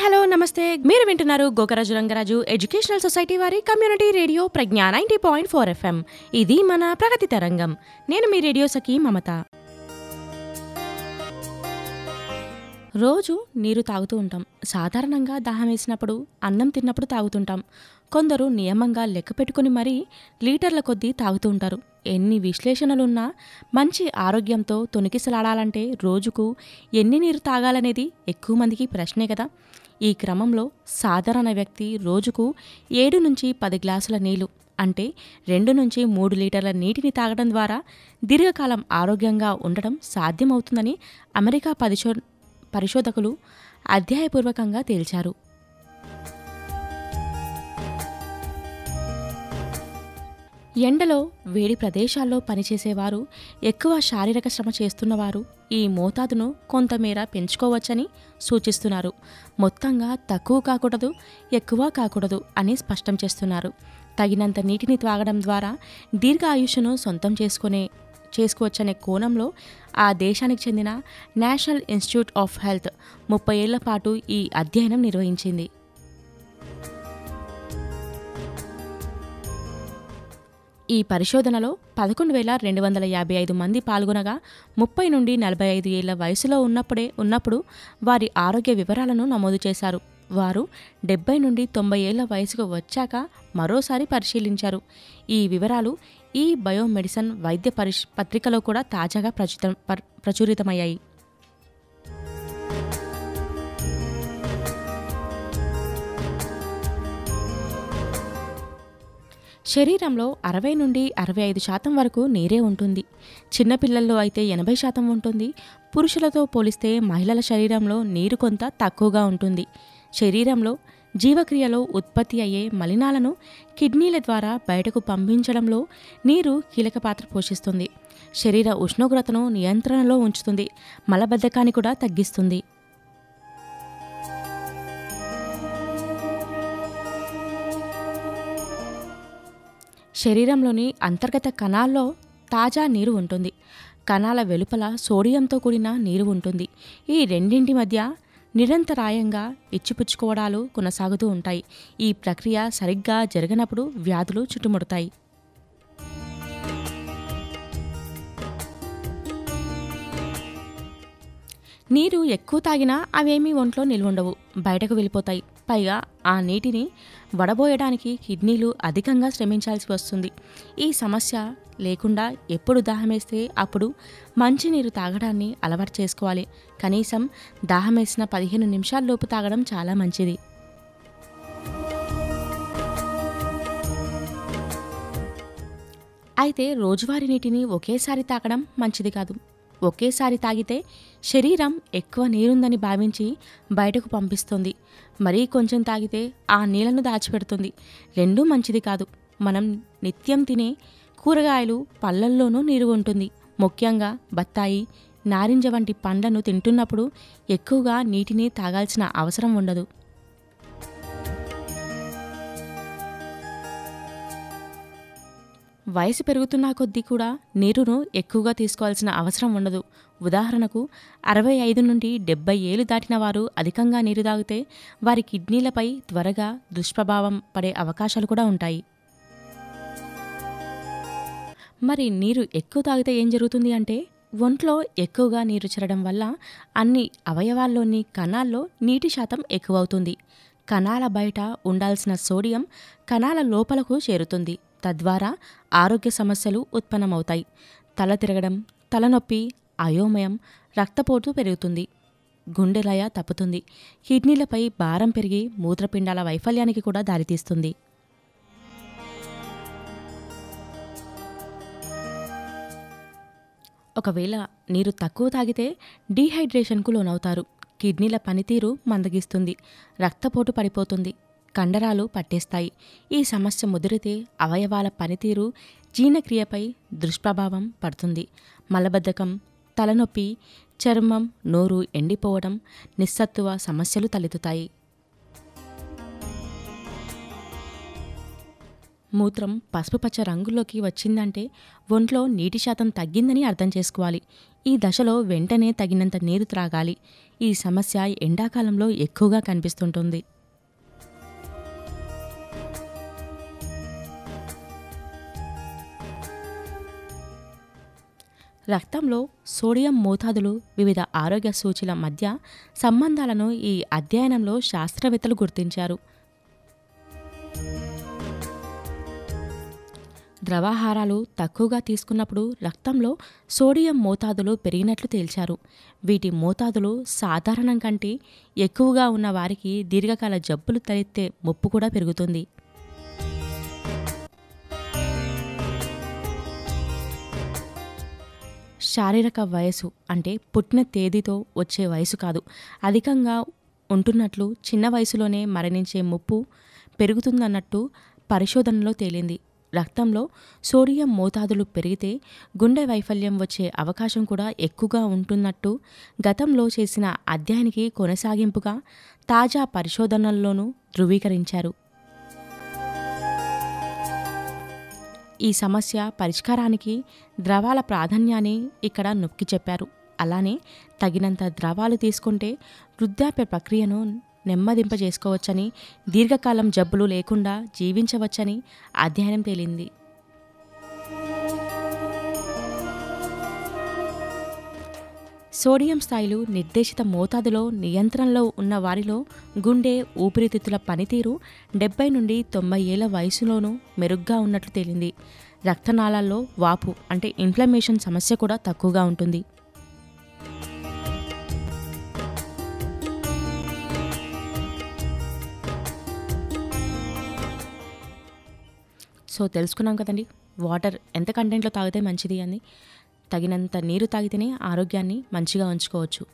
Hello నమస్తే, మీరు వింటున్నారు గోకరాజు రంగరాజు ఎడ్యుకేషనల్ సొసైటీ వారి కమ్యూనిటీ రేడియో ప్రజ్ఞ 90.4 FM. ఇది మన ప్రగతి తరంగం. నేను మీ రేడియో సఖి మమత. రోజు నీరు తాగుతూ ఉంటాం. సాధారణంగా దాహం వేసినప్పుడు, అన్నం తిన్నప్పుడు తాగుతుంటాం. కొందరు నియమంగా లెక్క పెట్టుకుని మరీ లీటర్ల కొద్దీ తాగుతూ ఉంటారు. ఎన్ని విశ్లేషణలున్నా మంచి ఆరోగ్యంతో తొణికిసలాడాలంటే రోజుకు ఎన్ని నీరు తాగాలనేది ఎక్కువ మందికి ప్రశ్నే కదా. ఈ క్రమంలో సాధారణ వ్యక్తి రోజుకు 7 నుంచి 10 గ్లాసుల నీళ్లు, అంటే 2 నుంచి 3 లీటర్ల నీటిని తాగడం ద్వారా దీర్ఘకాలం ఆరోగ్యంగా ఉండడం సాధ్యమవుతుందని అమెరికా పరిశోధకులు అధ్యాయపూర్వకంగా తేల్చారు. ఎండలో, వేడి ప్రదేశాల్లో పనిచేసేవారు, ఎక్కువ శారీరక శ్రమ చేస్తున్నవారు ఈ మోతాదును కొంతమేర పెంచుకోవచ్చని సూచిస్తున్నారు. మొత్తంగా తక్కువ కాకూడదు, ఎక్కువ కాకూడదు అని స్పష్టం చేస్తున్నారు. తగినంత నీటిని త్రాగడం ద్వారా దీర్ఘ ఆయుష్ను సొంతం చేసుకోవచ్చనే కోణంలో ఆ దేశానికి చెందిన నేషనల్ ఇన్స్టిట్యూట్ ఆఫ్ హెల్త్ 30 ఏళ్ల పాటు ఈ అధ్యయనం నిర్వహించింది. ఈ పరిశోధనలో 11,255 మంది పాల్గొనగా 30 నుండి 45 ఏళ్ల వయసులో ఉన్నప్పుడు వారి ఆరోగ్య వివరాలను నమోదు చేశారు. వారు 70 నుండి 90 ఏళ్ల వయసుకు వచ్చాక మరోసారి పరిశీలించారు. ఈ వివరాలు ఈ బయోమెడిసిన్ వైద్య పత్రికలో కూడా తాజాగా ప్రచురితమయ్యాయి. శరీరంలో 60 నుండి 65% వరకు నీరే ఉంటుంది. చిన్నపిల్లల్లో అయితే 80% ఉంటుంది. పురుషులతో పోలిస్తే మహిళల శరీరంలో నీరు కొంత తక్కువగా ఉంటుంది. శరీరంలో జీవక్రియలో ఉత్పత్తి అయ్యే మలినాలను కిడ్నీల ద్వారా బయటకు పంపించడంలో నీరు కీలక పాత్ర పోషిస్తుంది. శరీర ఉష్ణోగ్రతను నియంత్రణలో ఉంచుతుంది. మలబద్ధకాన్ని కూడా తగ్గిస్తుంది. శరీరంలోని అంతర్గత కణాల్లో తాజా నీరు ఉంటుంది. కణాల వెలుపల సోడియంతో కూడిన నీరు ఉంటుంది. ఈ రెండింటి మధ్య నిరంతరాయంగా ఇచ్చిపుచ్చుకోవడాలు కొనసాగుతూ ఉంటాయి. ఈ ప్రక్రియ సరిగ్గా జరగనప్పుడు వ్యాధులు చుట్టుముడతాయి. నీరు ఎక్కువ తాగినా అవేమీ ఒంట్లో నిల్వుండవు, బయటకు వెళ్ళిపోతాయి. పైగా ఆ నీటిని వడబోయడానికి కిడ్నీలు అధికంగా శ్రమించాల్సి వస్తుంది. ఈ సమస్య లేకుండా ఎప్పుడు దాహమేస్తే అప్పుడు మంచినీరు తాగడాన్ని అలవాటు చేసుకోవాలి. కనీసం దాహమేసిన 15 నిమిషాల్లోపు తాగడం చాలా మంచిది. అయితే రోజువారీ నీటిని ఒకేసారి తాగడం మంచిది కాదు. ఒకేసారి తాగితే శరీరం ఎక్కువ నీరుందని భావించి బయటకు పంపిస్తుంది. మరీ కొంచెం తాగితే ఆ నీళ్లను దాచిపెడుతుంది. రెండూ మంచిది కాదు. మనం నిత్యం తినే కూరగాయలు, పళ్ళల్లోనూ నీరు ఉంటుంది. ముఖ్యంగా బత్తాయి, నారింజ వంటి పండ్లను తింటున్నప్పుడు ఎక్కువగా నీటిని తాగాల్సిన అవసరం ఉండదు. వయసు పెరుగుతున్న కొద్దీ కూడా నీరును ఎక్కువగా తీసుకోవాల్సిన అవసరం ఉండదు. ఉదాహరణకు 65 నుండి 70 ఏళ్లు దాటిన వారు అధికంగా నీరు తాగితే వారి కిడ్నీలపై త్వరగా దుష్ప్రభావం పడే అవకాశాలు కూడా ఉంటాయి. మరి నీరు ఎక్కువ తాగితే ఏం జరుగుతుంది అంటే, ఒంట్లో ఎక్కువగా నీరు చేరడం వల్ల అన్ని అవయవాల్లోని కణాల్లో నీటి శాతం ఎక్కువవుతుంది. కణాల బయట ఉండాల్సిన సోడియం కణాల లోపలకు చేరుతుంది. తద్వారా ఆరోగ్య సమస్యలు ఉత్పన్నమవుతాయి. తల తిరగడం, తలనొప్పి, అయోమయం, రక్తపోటు పెరుగుతుంది, గుండెలయ తప్పుతుంది, కిడ్నీలపై భారం పెరిగి మూత్రపిండాల వైఫల్యానికి కూడా దారితీస్తుంది. ఒకవేళ నీరు తక్కువ తాగితే డీహైడ్రేషన్కు లోనవుతారు. కిడ్నీల పనితీరు మందగిస్తుంది. రక్తపోటు పడిపోతుంది. కండరాలు పట్టేస్తాయి. ఈ సమస్య ముదిరితే అవయవాల పనితీరు, జీర్ణక్రియపై దుష్ప్రభావం పడుతుంది. మలబద్ధకం, తలనొప్పి, చర్మం, నోరు ఎండిపోవడం, నిస్సత్తువ సమస్యలు తలెత్తుతాయి. మూత్రం పసుపుపచ్చ రంగులోకి వచ్చిందంటే ఒంట్లో నీటి శాతం తగ్గిందని అర్థం చేసుకోవాలి. ఈ దశలో వెంటనే తగినంత నీరు త్రాగాలి. ఈ సమస్య ఎండాకాలంలో ఎక్కువగా కనిపిస్తుంటుంది. రక్తంలో సోడియం మోతాదులు వివిధ ఆరోగ్య సూచీల మధ్య సంబంధాలను ఈ అధ్యయనంలో శాస్త్రవేత్తలు గుర్తించారు. ద్రవాహారాలు తక్కువగా తీసుకున్నప్పుడు రక్తంలో సోడియం మోతాదులు పెరిగినట్లు తేల్చారు. వీటి మోతాదులు సాధారణం కంటే ఎక్కువగా ఉన్న వారికి దీర్ఘకాల జబ్బులు తలెత్తే ముప్పు కూడా పెరుగుతుంది. శారీరక వయసు అంటే పుట్టిన తేదీతో వచ్చే వయసు కాదు, అధికంగా ఉంటున్నట్లు చిన్న వయసులోనే మరణించే ముప్పు పెరుగుతుందన్నట్టు పరిశోధనలో తేలింది. రక్తంలో సోడియం మోతాదులు పెరిగితే గుండె వైఫల్యం వచ్చే అవకాశం కూడా ఎక్కువగా ఉంటున్నట్టు గతంలో చేసిన అధ్యయనానికి కొనసాగింపుగా తాజా పరిశోధనల్లోనూ ధృవీకరించారు. ఈ సమస్య పరిష్కారానికి ద్రవాల ప్రాధాన్యాన్ని ఇక్కడ నొక్కి చెప్పారు. అలానే తగినంత ద్రవాలు తీసుకుంటే వృద్ధాప్య ప్రక్రియను నెమ్మదింపజేసుకోవచ్చని, దీర్ఘకాలం జబ్బులు లేకుండా జీవించవచ్చని అధ్యయనం తేలింది. సోడియం స్థాయిలు నిర్దేశిత మోతాదులో నియంత్రణలో ఉన్న వారిలో గుండె, ఊపిరితిత్తుల పనితీరు 70 నుండి 90 ఏళ్ల వయసులోనూ మెరుగ్గా ఉన్నట్లు తేలింది. రక్తనాళాల్లో వాపు అంటే ఇన్ఫ్లమేషన్ సమస్య కూడా తక్కువగా ఉంటుంది. సో తెలుసుకున్నాం కదండి, వాటర్ ఎంత కంటెంట్లో తాగితే మంచిది అని. తగినంత నీరు తాగితేనే ఆరోగ్యాన్ని మంచిగా ఉంచుకోవచ్చు.